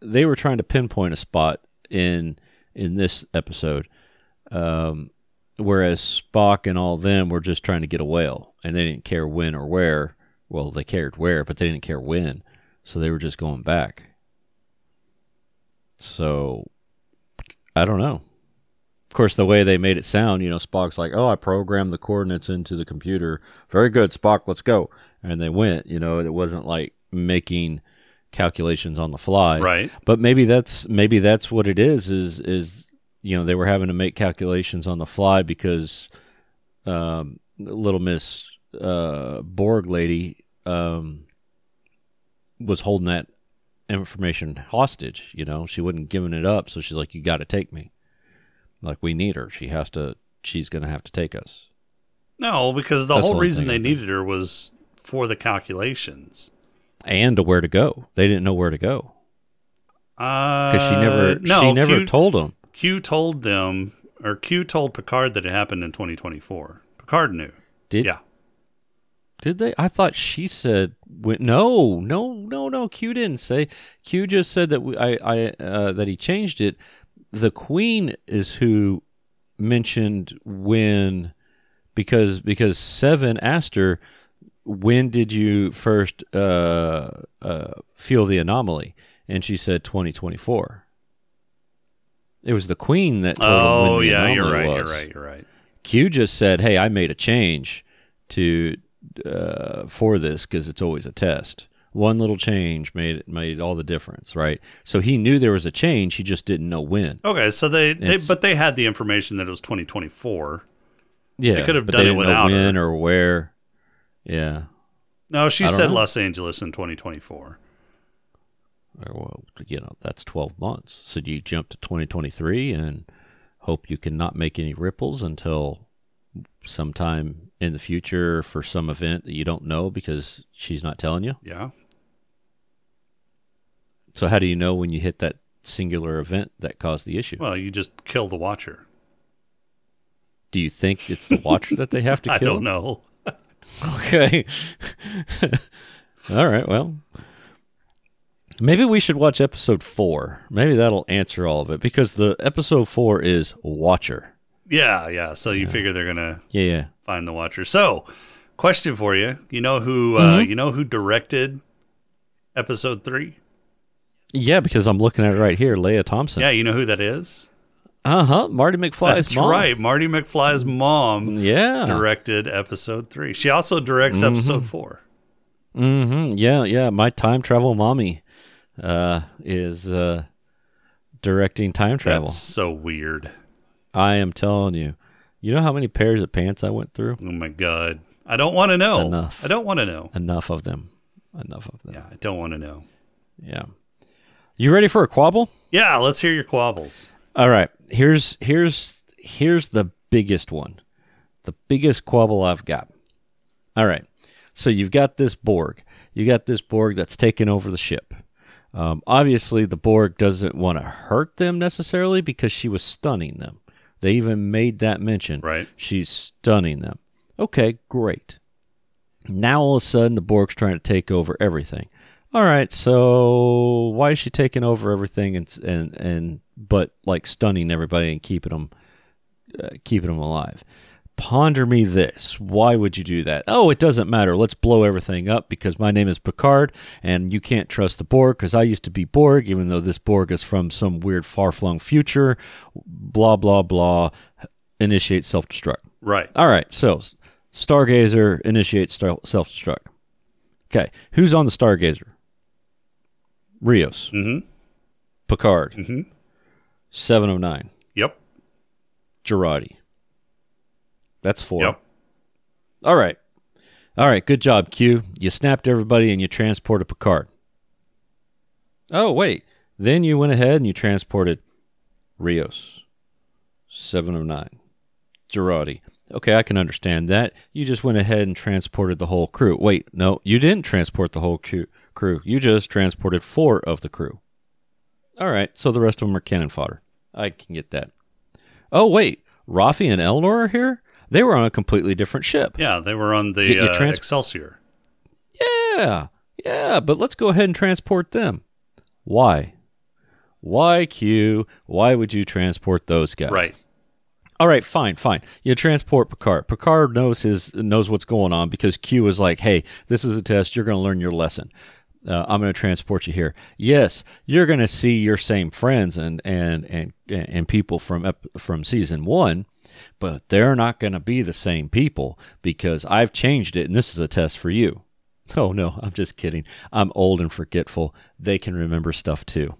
they were trying to pinpoint a spot in in this episode. Um Whereas Spock and all them were just trying to get a whale, and they didn't care when or where. Well, they cared where, but they didn't care when, so they were just going back. So, I don't know. Of course, the way they made it sound, you know, Spock's like, oh, I programmed the coordinates into the computer. Very good, Spock, let's go. And they went, you know, and it wasn't like making calculations on the fly. Right. But maybe that's maybe that's what it is, is is... you know, they were having to make calculations on the fly because um, Little Miss uh, Borg lady um, was holding that information hostage. You know, she wasn't giving it up, so she's like, "You got to take me. Like, we need her. She has to. She's going to have to take us." No, because the That's whole the reason they needed her was for the calculations and to where to go. They didn't know where to go because uh, she never. No, she never Q- told them. Q told them, or Q told Picard that it happened in twenty twenty-four. Picard knew. Did? Yeah. Did they? I thought she said, no, no, no, no, Q didn't say. Q just said that we, I, I, uh, that he changed it. The Queen is who mentioned when, because because Seven asked her, when did you first uh, uh, feel the anomaly? And she said twenty twenty-four. It was the Queen that told him when the anomaly was. Oh, yeah, you're right, you're right, you're right. Q just said, hey, I made a change to uh, for this because it's always a test. One little change made made all the difference, right? So he knew there was a change, he just didn't know when. Okay, so they, they but they had the information that it was twenty twenty-four. Yeah, they could have done it without her. They didn't know when or where. Yeah. No, she said Los Angeles in twenty twenty-four. Well, you know, that's twelve months. So you jump to twenty twenty-three and hope you can not make any ripples until sometime in the future for some event that you don't know because she's not telling you? Yeah. So how do you know when you hit that singular event that caused the issue? Well, you just kill the Watcher. Do you think it's the Watcher that they have to kill? I don't know. Okay. All right, well... maybe we should watch episode four. Maybe that'll answer all of it because the episode four is Watcher. Yeah, yeah. So you yeah. figure they're gonna yeah, yeah. find the Watcher. So, question for you: you know who mm-hmm. uh, you know who directed episode three? Yeah, because I'm looking at it right here, Leia Thompson. Yeah, you know who that is? Uh huh. Marty McFly's That's mom. That's right. Marty McFly's mom. Yeah. Directed episode three. She also directs mm-hmm. episode four. Mm-hmm. Yeah, yeah. My time travel mommy. Uh, is uh, directing time travel. That's so weird. I am telling you. You know how many pairs of pants I went through? Oh, my God. I don't want to know. Enough. I don't want to know. Enough of them. Enough of them. Yeah, I don't want to know. Yeah. You ready for a quabble? Yeah, let's hear your quabbles. All right. Here's, here's, here's the biggest one. The biggest quabble I've got. All right. So you've got this Borg. You got this Borg that's taken over the ship. Um, obviously, the Borg doesn't want to hurt them necessarily because she was stunning them. They even made that mention. Right. She's stunning them. Okay, great. Now, all of a sudden, the Borg's trying to take over everything. All right, so why is she taking over everything and and, and but like stunning everybody and keeping them, uh, keeping them alive? Ponder me this. Why would you do that? Oh, it doesn't matter. Let's blow everything up because my name is Picard and you can't trust the Borg because I used to be Borg, even though this Borg is from some weird far-flung future, blah, blah, blah, initiate self-destruct. Right. All right, so Stargazer initiates self-destruct. Okay, who's on the Stargazer? Rios. Mm-hmm. Picard. Mm-hmm. Seven of Nine. Yep. Jurati. That's four. Yep. All right. All right. Good job, Q. You snapped everybody and you transported Picard. Oh, wait. Then you went ahead and you transported Rios, Seven of Nine, Jurati. Okay, I can understand that. You just went ahead and transported the whole crew. Wait, no, you didn't transport the whole crew. You just transported four of the crew. All right. So the rest of them are cannon fodder. I can get that. Oh, wait. Raffi and Elnor are here? They were on a completely different ship. Yeah, they were on the uh, trans- Excelsior. Yeah, yeah, but let's go ahead and transport them. Why? Why, Q? Why would you transport those guys? Right. all right, fine, fine. You transport Picard. Picard knows his knows what's going on because Q is like, hey, this is a test. You're going to learn your lesson. Uh, I'm going to transport you here. Yes, you're going to see your same friends and and and, and people from from season one, but they're not going to be the same people because I've changed it, and this is a test for you. Oh, no, I'm just kidding. I'm old and forgetful. They can remember stuff, too.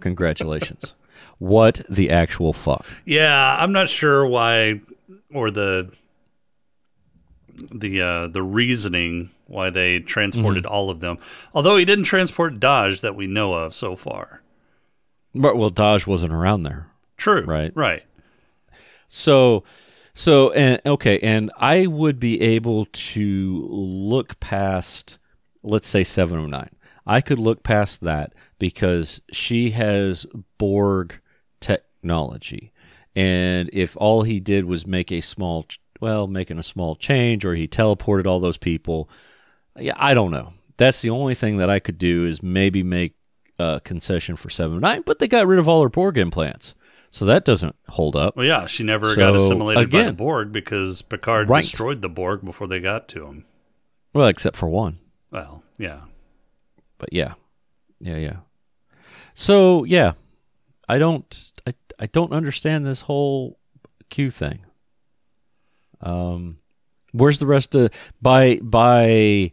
Congratulations. What the actual fuck? Yeah, I'm not sure why, or the the uh, the reasoning why they transported mm-hmm. all of them. Although he didn't transport Dodge that we know of so far. But, well, Dodge wasn't around there. True. Right. Right. So, so and okay, and I would be able to look past, let's say, Seven of Nine. I could look past that because she has Borg technology, and if all he did was make a small, well, making a small change, or he teleported all those people, yeah, I don't know. That's the only thing that I could do is maybe make a concession for Seven of Nine, but they got rid of all her Borg implants. So that doesn't hold up. Well, yeah, she never so, got assimilated again, by the Borg because Picard right. destroyed the Borg before they got to him. Well, except for one. Well, yeah. But yeah. Yeah, yeah. So, yeah. I don't I, I don't understand this whole Q thing. Um where's the rest of by by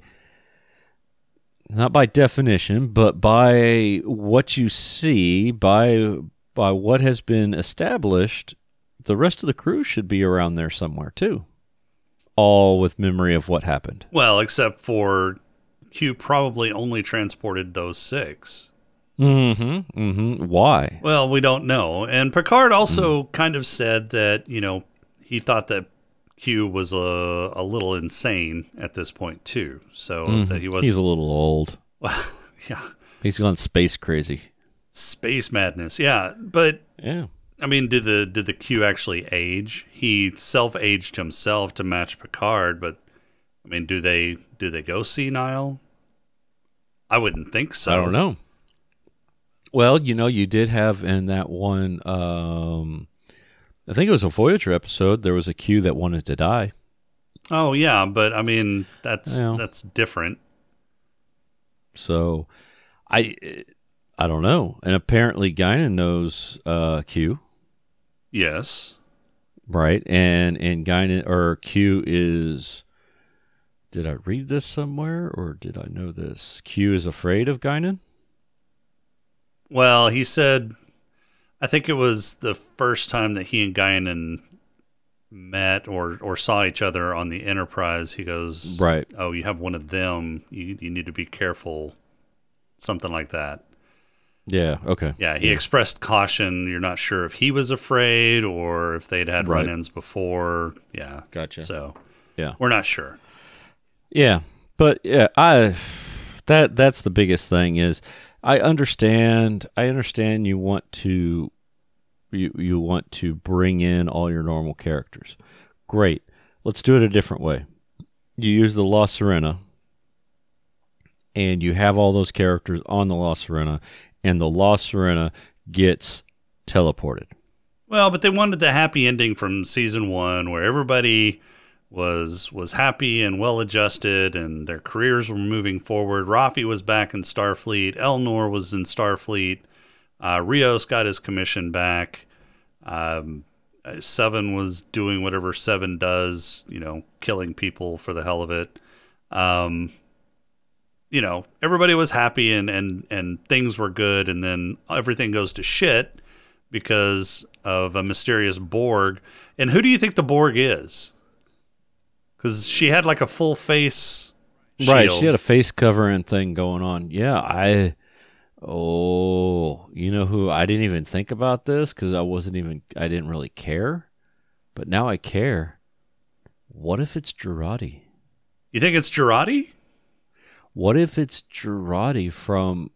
not by definition, but by what you see, by by what has been established, the rest of the crew should be around there somewhere too, all with memory of what happened. Well, except for Q probably only transported those six. Mm-hmm. Mm-hmm. Why? Well, we don't know. And Picard also mm. kind of said that, you know, he thought that Q was a, a little insane at this point too. So mm. that he was. He's a little old. Yeah. He's gone space crazy. Space madness, yeah, but yeah. I mean, did the did the Q actually age? He self-aged himself to match Picard, but I mean, do they do they go senile? I wouldn't think so. I don't know. Well, you know, you did have in that one, um, I think it was a Voyager episode. There was a Q that wanted to die. Oh yeah, but I mean, that's well, that's different. So, I. It, I don't know. And apparently Guinan knows uh, Q. Yes. Right. And and Guinan or Q is did I read this somewhere or did I know this? Q is afraid of Guinan? Well, he said I think it was the first time that he and Guinan met or, or saw each other on the Enterprise, he goes right. Oh, you have one of them. You you need to be careful. Something like that. Yeah, okay. Yeah, he yeah. expressed caution. You're not sure if he was afraid or if they'd had right. run-ins before. Yeah. Gotcha. So, yeah. We're not sure. Yeah. But yeah, I that that's the biggest thing is I understand I understand you want to you, you want to bring in all your normal characters. Great. Let's do it a different way. You use the La Serena and you have all those characters on the La Serena. And the La Serena gets teleported. Well, but they wanted the happy ending from season one where everybody was was happy and well-adjusted and their careers were moving forward. Raffi was back in Starfleet. Elnor was in Starfleet. Uh, Rios got his commission back. Um, Seven was doing whatever Seven does, you know, killing people for the hell of it. Um You know, everybody was happy and, and, and things were good, and then everything goes to shit because of a mysterious Borg. And who do you think the Borg is? Because she had like a full face shield. Right, she had a face covering thing going on. Yeah, I... Oh, you know who? I didn't even think about this because I wasn't even... I didn't really care. But now I care. What if it's Jurati? You think it's Jurati? What if it's Jurati from,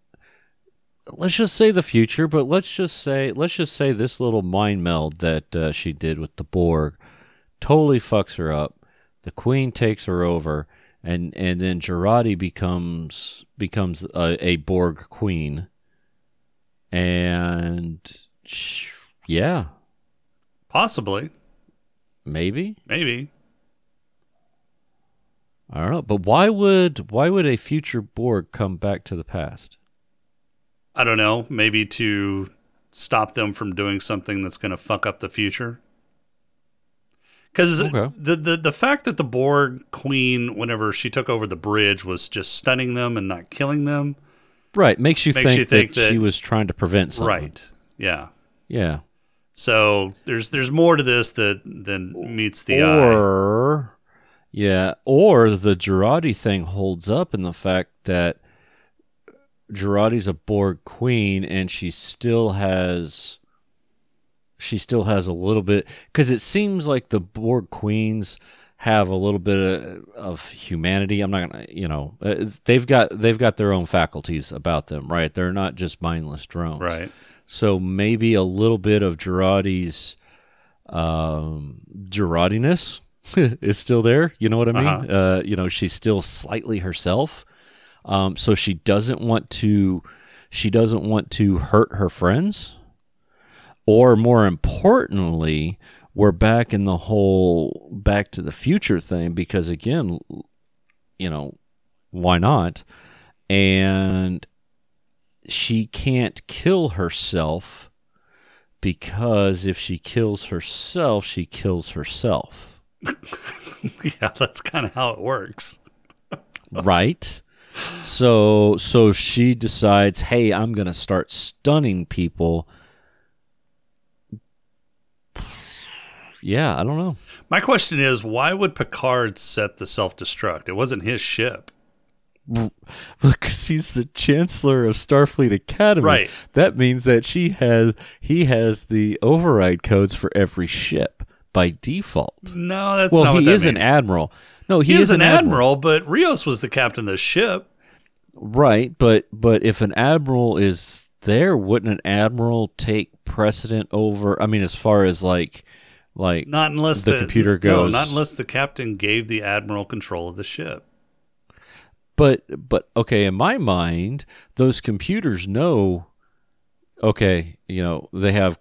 let's just say the future, but let's just say let's just say this little mind meld that uh, she did with the Borg totally fucks her up. The Queen takes her over, and, and then Jurati becomes becomes a, a Borg Queen, and sh- yeah, Possibly. Maybe. Maybe. I don't know. But why would why would a future Borg come back to the past? I don't know. Maybe to stop them from doing something that's going to fuck up the future. Because okay. the, the, the fact that the Borg Queen, whenever she took over the bridge, was just stunning them and not killing them. Right. Makes you, makes think, you think that, that she was trying to prevent something. Right. Yeah. Yeah. So there's there's more to this that, than meets the eye. Or, yeah, or the Jurati thing holds up in the fact that Jurati's a Borg queen and she still has she still has a little bit, because it seems like the Borg queens have a little bit of, of humanity. I'm not gonna, you know, they've got they've got their own faculties about them, right? They're not just mindless drones, right? So maybe a little bit of Jurati's um, Jurati-ness is still there. You know what I mean? Uh-huh. Uh, you know, she's still slightly herself. Um, so she doesn't want to. She doesn't want to hurt her friends. Or more importantly, we're back in the whole Back to the Future thing because, again, you know, why not? And she can't kill herself because if she kills herself, she kills herself. Yeah, that's kind of how it works. Right? So so she decides, hey, I'm going to start stunning people. Yeah, I don't know. My question is, why would Picard set the self-destruct? It wasn't his ship. Because he's the Chancellor of Starfleet Academy. Right. That means that she has, he has the override codes for every ship by default. No, that's well, not what that means. Well, he is an admiral. No, he, he is an admiral, admiral, but Rios was the captain of the ship. Right, but but if an admiral is there, wouldn't an admiral take precedent over, I mean, as far as like, like not unless the, the computer goes. No, not unless the captain gave the admiral control of the ship. But, but okay, in my mind, those computers know, okay, you know, they have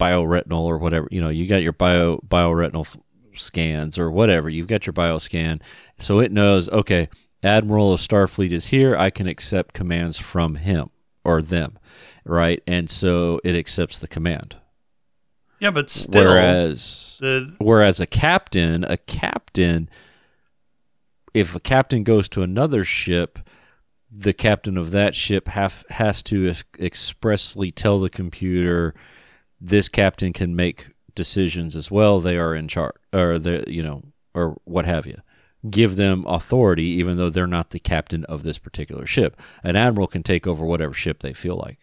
bioretinal or whatever. You know, you got your bio bioretinal f- scans or whatever. You've got your bioscan. So it knows, okay, Admiral of Starfleet is here. I can accept commands from him or them, right? And so it accepts the command. Yeah, but still. Whereas, the- whereas a captain, a captain... if a captain goes to another ship, the captain of that ship have, has to ex- expressly tell the computer, this captain can make decisions as well. They are in charge, or the you know, or what have you. Give them authority, even though they're not the captain of this particular ship. An admiral can take over whatever ship they feel like.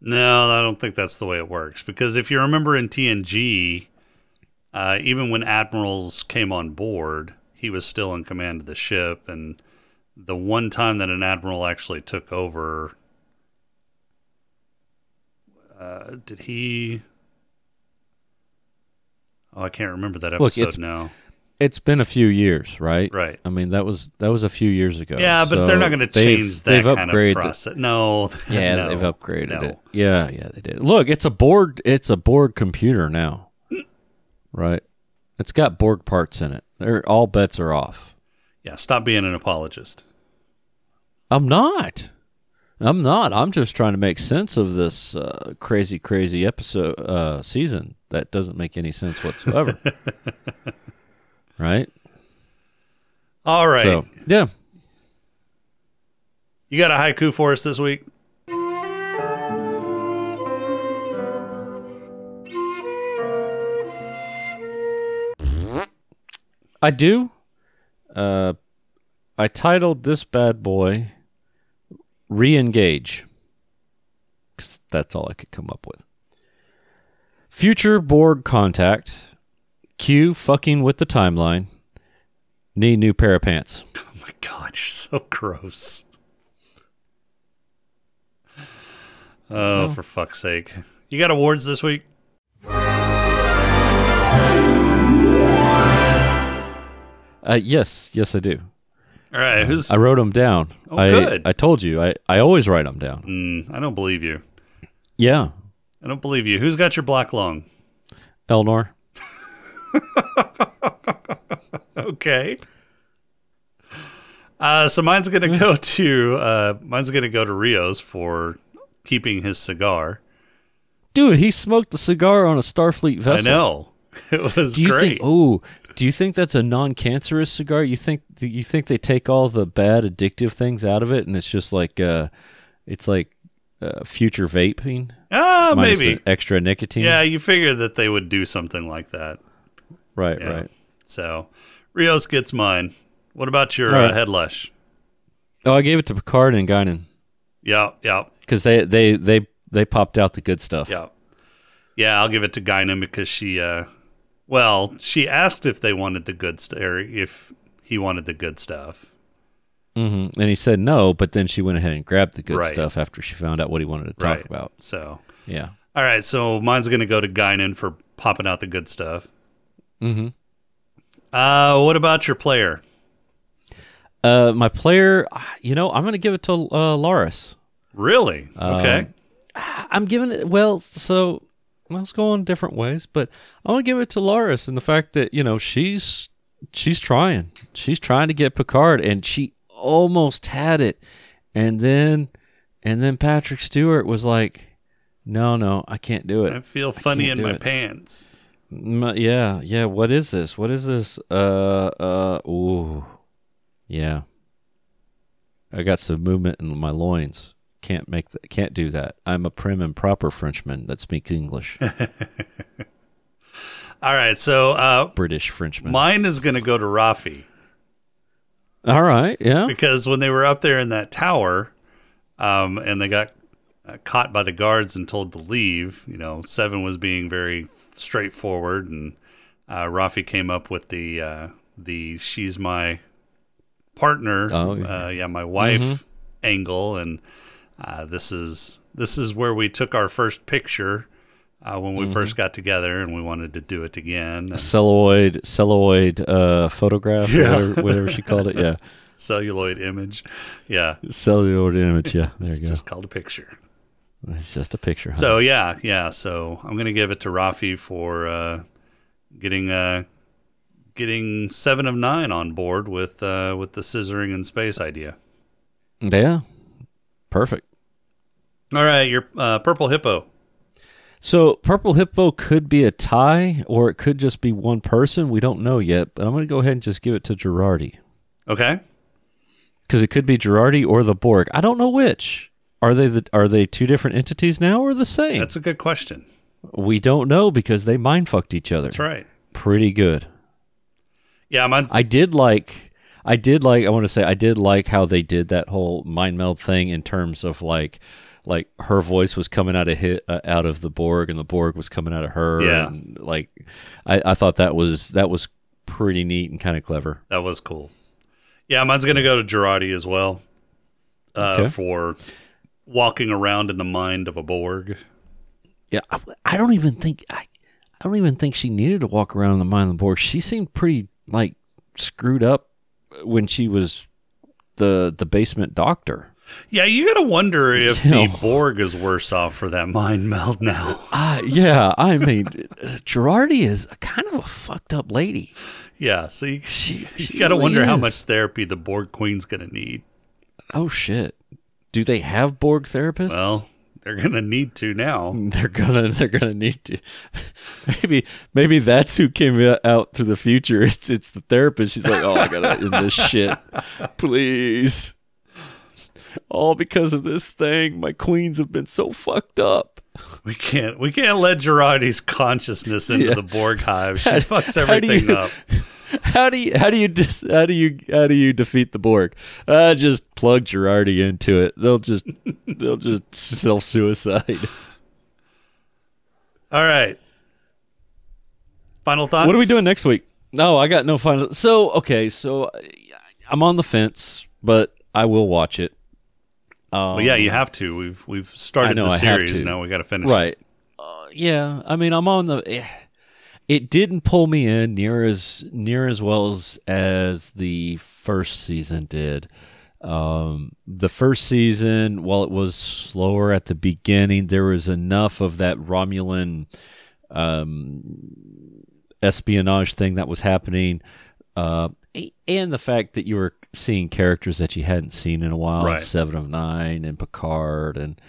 No, I don't think that's the way it works. Because if you remember in T N G, uh, even when admirals came on board, he was still in command of the ship, and the one time that an admiral actually took over, uh, did he? Oh, I can't remember that episode Look, it's, now. It's been a few years, right? Right. I mean, that was that was a few years ago. Yeah, so but they're not going to change that kind of process. It. No. Yeah, no, they've upgraded no. it. Yeah, yeah, they did. Look, it's a Borg. It's a Borg computer now, right? It's got Borg parts in it. They're, all bets are off. Yeah, stop being an apologist. I'm not. I'm not. I'm just trying to make sense of this uh, crazy, crazy episode uh, season that doesn't make any sense whatsoever. Right? All right. So, yeah. You got a haiku for us this week? I do. Uh, I titled this bad boy "Re-engage" because that's all I could come up with. Future Borg contact. Q fucking with the timeline. Need new pair of pants. Oh my god, you're so gross. Oh, no. For fuck's sake! You got awards this week? Uh, yes, yes, I do. All right, who's... I wrote them down. Oh, I, good. I told you, I, I always write them down. Mm, I don't believe you. Yeah. I don't believe you. Who's got your black lung? Elnor. Okay. Uh, so mine's gonna go to uh, mine's gonna go to Rios for keeping his cigar. Dude, he smoked the cigar on a Starfleet vessel. I know. It was do you great. Think, oh, do you think that's a non-cancerous cigar? You think you think they take all the bad addictive things out of it, and it's just like uh, it's like uh, future vaping. Ah, maybe extra nicotine. Yeah, you figure that they would do something like that. Right, yeah. right. So Rios gets mine. What about your right. uh, head lush? Oh, I gave it to Picard and Guinan. Yeah, yeah. Because they, they, they, they popped out the good stuff. Yeah, yeah. I'll give it to Guinan because she, uh, well, she asked if they wanted the good stuff, or if he wanted the good stuff. Mm-hmm. And he said no, but then she went ahead and grabbed the good right. stuff after she found out what he wanted to talk right. about. So yeah. All right, so mine's going to go to Guinan for popping out the good stuff. Mm-hmm. Uh, what about your player? Uh, my player, you know, I'm going to give it to uh, Laris. Really? Okay. Um, I'm giving it, well, so let's go on different ways, but I want to give it to Laris and the fact that, you know, she's she's trying. She's trying to get Picard, and she almost had it. And then and then Patrick Stewart was like, no, no, I can't do it. I feel funny I in my it. pants. My, yeah, yeah. What is this? What is this? Uh, uh, ooh. Yeah, I got some movement in my loins. Can't make that. Can't do that. I'm a prim and proper Frenchman that speaks English. All right, so uh, British Frenchman. Mine is going to go to Raffi. All right, yeah. Because when they were up there in that tower, um, and they got uh, caught by the guards and told to leave, you know, Seven was being very straightforward, and uh, Raffi came up with the uh, the she's my partner, oh, yeah. Uh, yeah, my wife mm-hmm. angle, and uh, this is this is where we took our first picture uh, when we mm-hmm. first got together, and we wanted to do it again. And a celluloid, celluloid uh, photograph, yeah. whatever, whatever she called it, yeah, celluloid image, yeah, celluloid image, yeah. There it's you go. Just called a picture. It's just a picture. Huh? So yeah, yeah. So I'm gonna give it to Raffi for uh, getting. Uh, Getting Seven of Nine on board with uh, with the scissoring in space idea. Yeah, perfect. All right, your uh, Purple Hippo. So Purple Hippo could be a tie, or it could just be one person. We don't know yet, but I'm going to go ahead and just give it to Jurati. Okay. Because it could be Jurati or the Borg. I don't know which. Are they the, are they two different entities now, or the same? That's a good question. We don't know because they mindfucked each other. That's right. Pretty good. Yeah, mine's- I did like, I did like, I want to say, I did like how they did that whole mind meld thing in terms of like, like her voice was coming out of hit, uh, out of the Borg, and the Borg was coming out of her. Yeah, and like I, I thought that was that was pretty neat and kind of clever. That was cool. Yeah, mine's gonna go to Jurati as well uh, okay. for walking around in the mind of a Borg. Yeah, I, I don't even think I, I don't even think she needed to walk around in the mind of the Borg. She seemed pretty. Like screwed up when she was the the basement doctor. Yeah, you gotta wonder if you know, the Borg is worse off for that mind meld now. Uh, yeah, I mean, Jurati is a kind of a fucked up lady. Yeah, so you, she, she you gotta really wonder is. how much therapy the Borg Queen's gonna need. Oh shit! Do they have Borg therapists? Well, they're gonna need to now. They're gonna they're gonna need to. Maybe maybe that's who came out to the future. It's it's the therapist. She's like, oh, I gotta end this shit, please. All because of this thing, my queens have been so fucked up. We can't we can't let Jurati's consciousness into yeah. the Borg hive. She how, fucks everything how you, up. How do you how do you dis, how do you how do you defeat the Borg? Uh, just plug Jurati into it. They'll just. They'll just self-suicide. All right. Final thoughts? What are we doing next week? No, I got no final... So, okay, so I'm on the fence, but I will watch it. Um, well, yeah, you have to. We've we've started know, the series. Now we got to finish right. it. Right. Uh, yeah, I mean, I'm on the... It didn't pull me in near as, near as well as, as the first season did. Um, the first season, while it was slower at the beginning, there was enough of that Romulan um, espionage thing that was happening, uh, and the fact that you were seeing characters that you hadn't seen in a while, right. Seven of Nine and Picard, and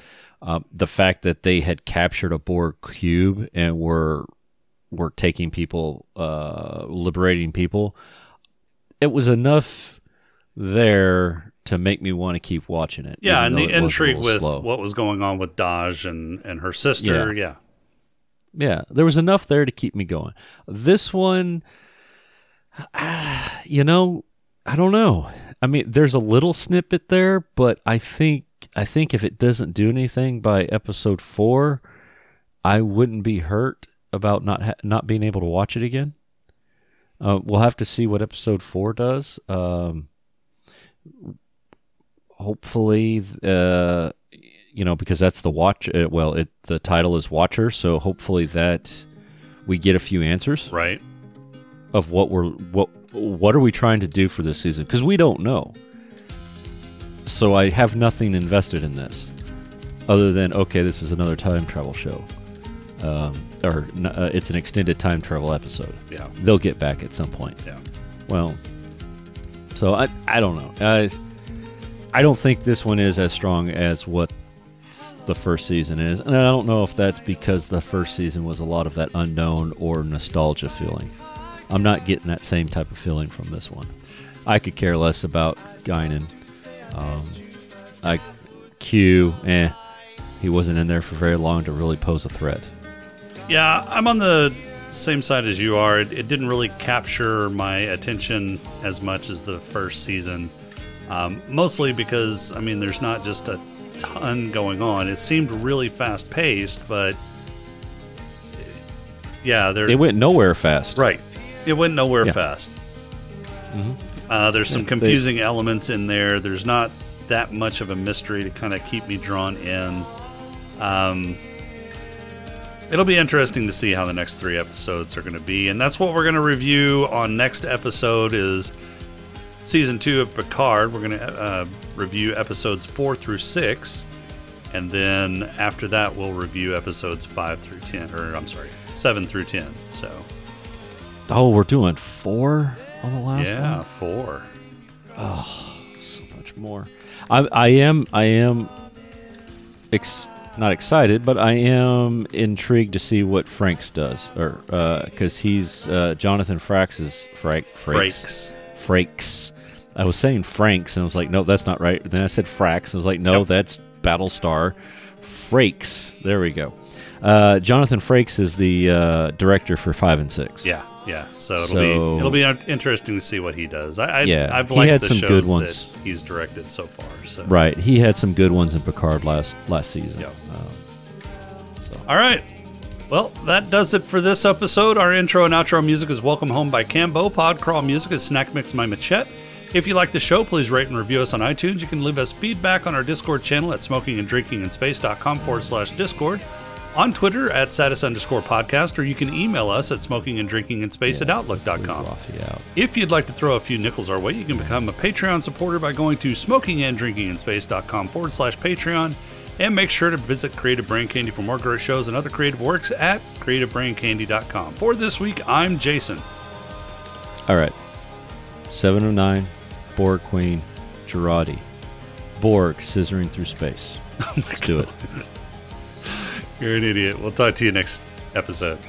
um, the fact that they had captured a Borg cube and were were taking people, uh, liberating people. It was enough there to make me want to keep watching it. Yeah, and the intrigue with slow. what was going on with Dodge and, and her sister. Yeah. yeah. Yeah, there was enough there to keep me going. This one, ah, you know, I don't know. I mean, there's a little snippet there, but I think I think if it doesn't do anything by episode four, I wouldn't be hurt about not ha- not being able to watch it again. Uh, we'll have to see what episode four does. Um Hopefully, uh, you know, because that's the watch. Uh, well, it the title is Watcher, so hopefully that we get a few answers, right? Of what we're what what are we trying to do for this season? Because we don't know. So I have nothing invested in this, other than okay, this is another time travel show, um, or uh, it's an extended time travel episode. Yeah, they'll get back at some point. Yeah. Well, so I I don't know. I, I don't think this one is as strong as what the first season is. And I don't know if that's because the first season was a lot of that unknown or nostalgia feeling. I'm not getting that same type of feeling from this one. I could care less about Guinan. Um, I, Q, eh, he wasn't in there for very long to really pose a threat. Yeah, I'm on the same side as you are. It, it didn't really capture my attention as much as the first season. Um, mostly because, I mean, there's not just a ton going on. It seemed really fast-paced, but yeah. It went nowhere fast. Right. It went nowhere yeah. fast. Mm-hmm. Uh, there's some confusing they, elements in there. There's not that much of a mystery to kind of keep me drawn in. Um, it'll be interesting to see how the next three episodes are going to be, and that's what we're going to review on next episode is... Season two of Picard. We're going to uh, review episodes four through six, and then after that, we'll review episodes five through ten, or I'm sorry, seven through ten. So, oh, we're doing four on the last yeah, one. Yeah, four. Oh, so much more. I, I am, I am, ex- not excited, but I am intrigued to see what Frakes does, or because uh, he's uh, Jonathan Frakes is Frank Frakes. Frakes. Frakes. I was saying Franks, and I was like, no, that's not right. Then I said Frax, and I was like, no, nope. That's Battlestar. Frakes. There we go. Uh, Jonathan Frakes is the uh, director for five and six. Yeah, yeah. So it'll so, be it'll be interesting to see what he does. I, I yeah, I've liked he had the some shows good ones. That he's directed so far. So. Right, he had some good ones in Picard last last season. Yep. Um, so. All right. Well, that does it for this episode. Our intro and outro music is Welcome Home by Cambo. Pod Crawl music is Snack Mix by Machette. If you like the show, please rate and review us on iTunes. You can leave us feedback on our Discord channel at smokinganddrinkinginspace.com forward slash Discord. On Twitter at status underscore podcast, or you can email us at smokinganddrinkinginspace yeah, at outlook dot com. Out. If you'd like to throw a few nickels our way, you can become a Patreon supporter by going to smokinganddrinkinginspace.com forward slash Patreon. And make sure to visit Creative Brain Candy for more great shows and other creative works at creative brain candy dot com. For this week, I'm Jason. All right. Seven of Nine, Borg Queen, Jurati. Borg scissoring through space. Oh my Let's God. do it. You're an idiot. We'll talk to you next episode.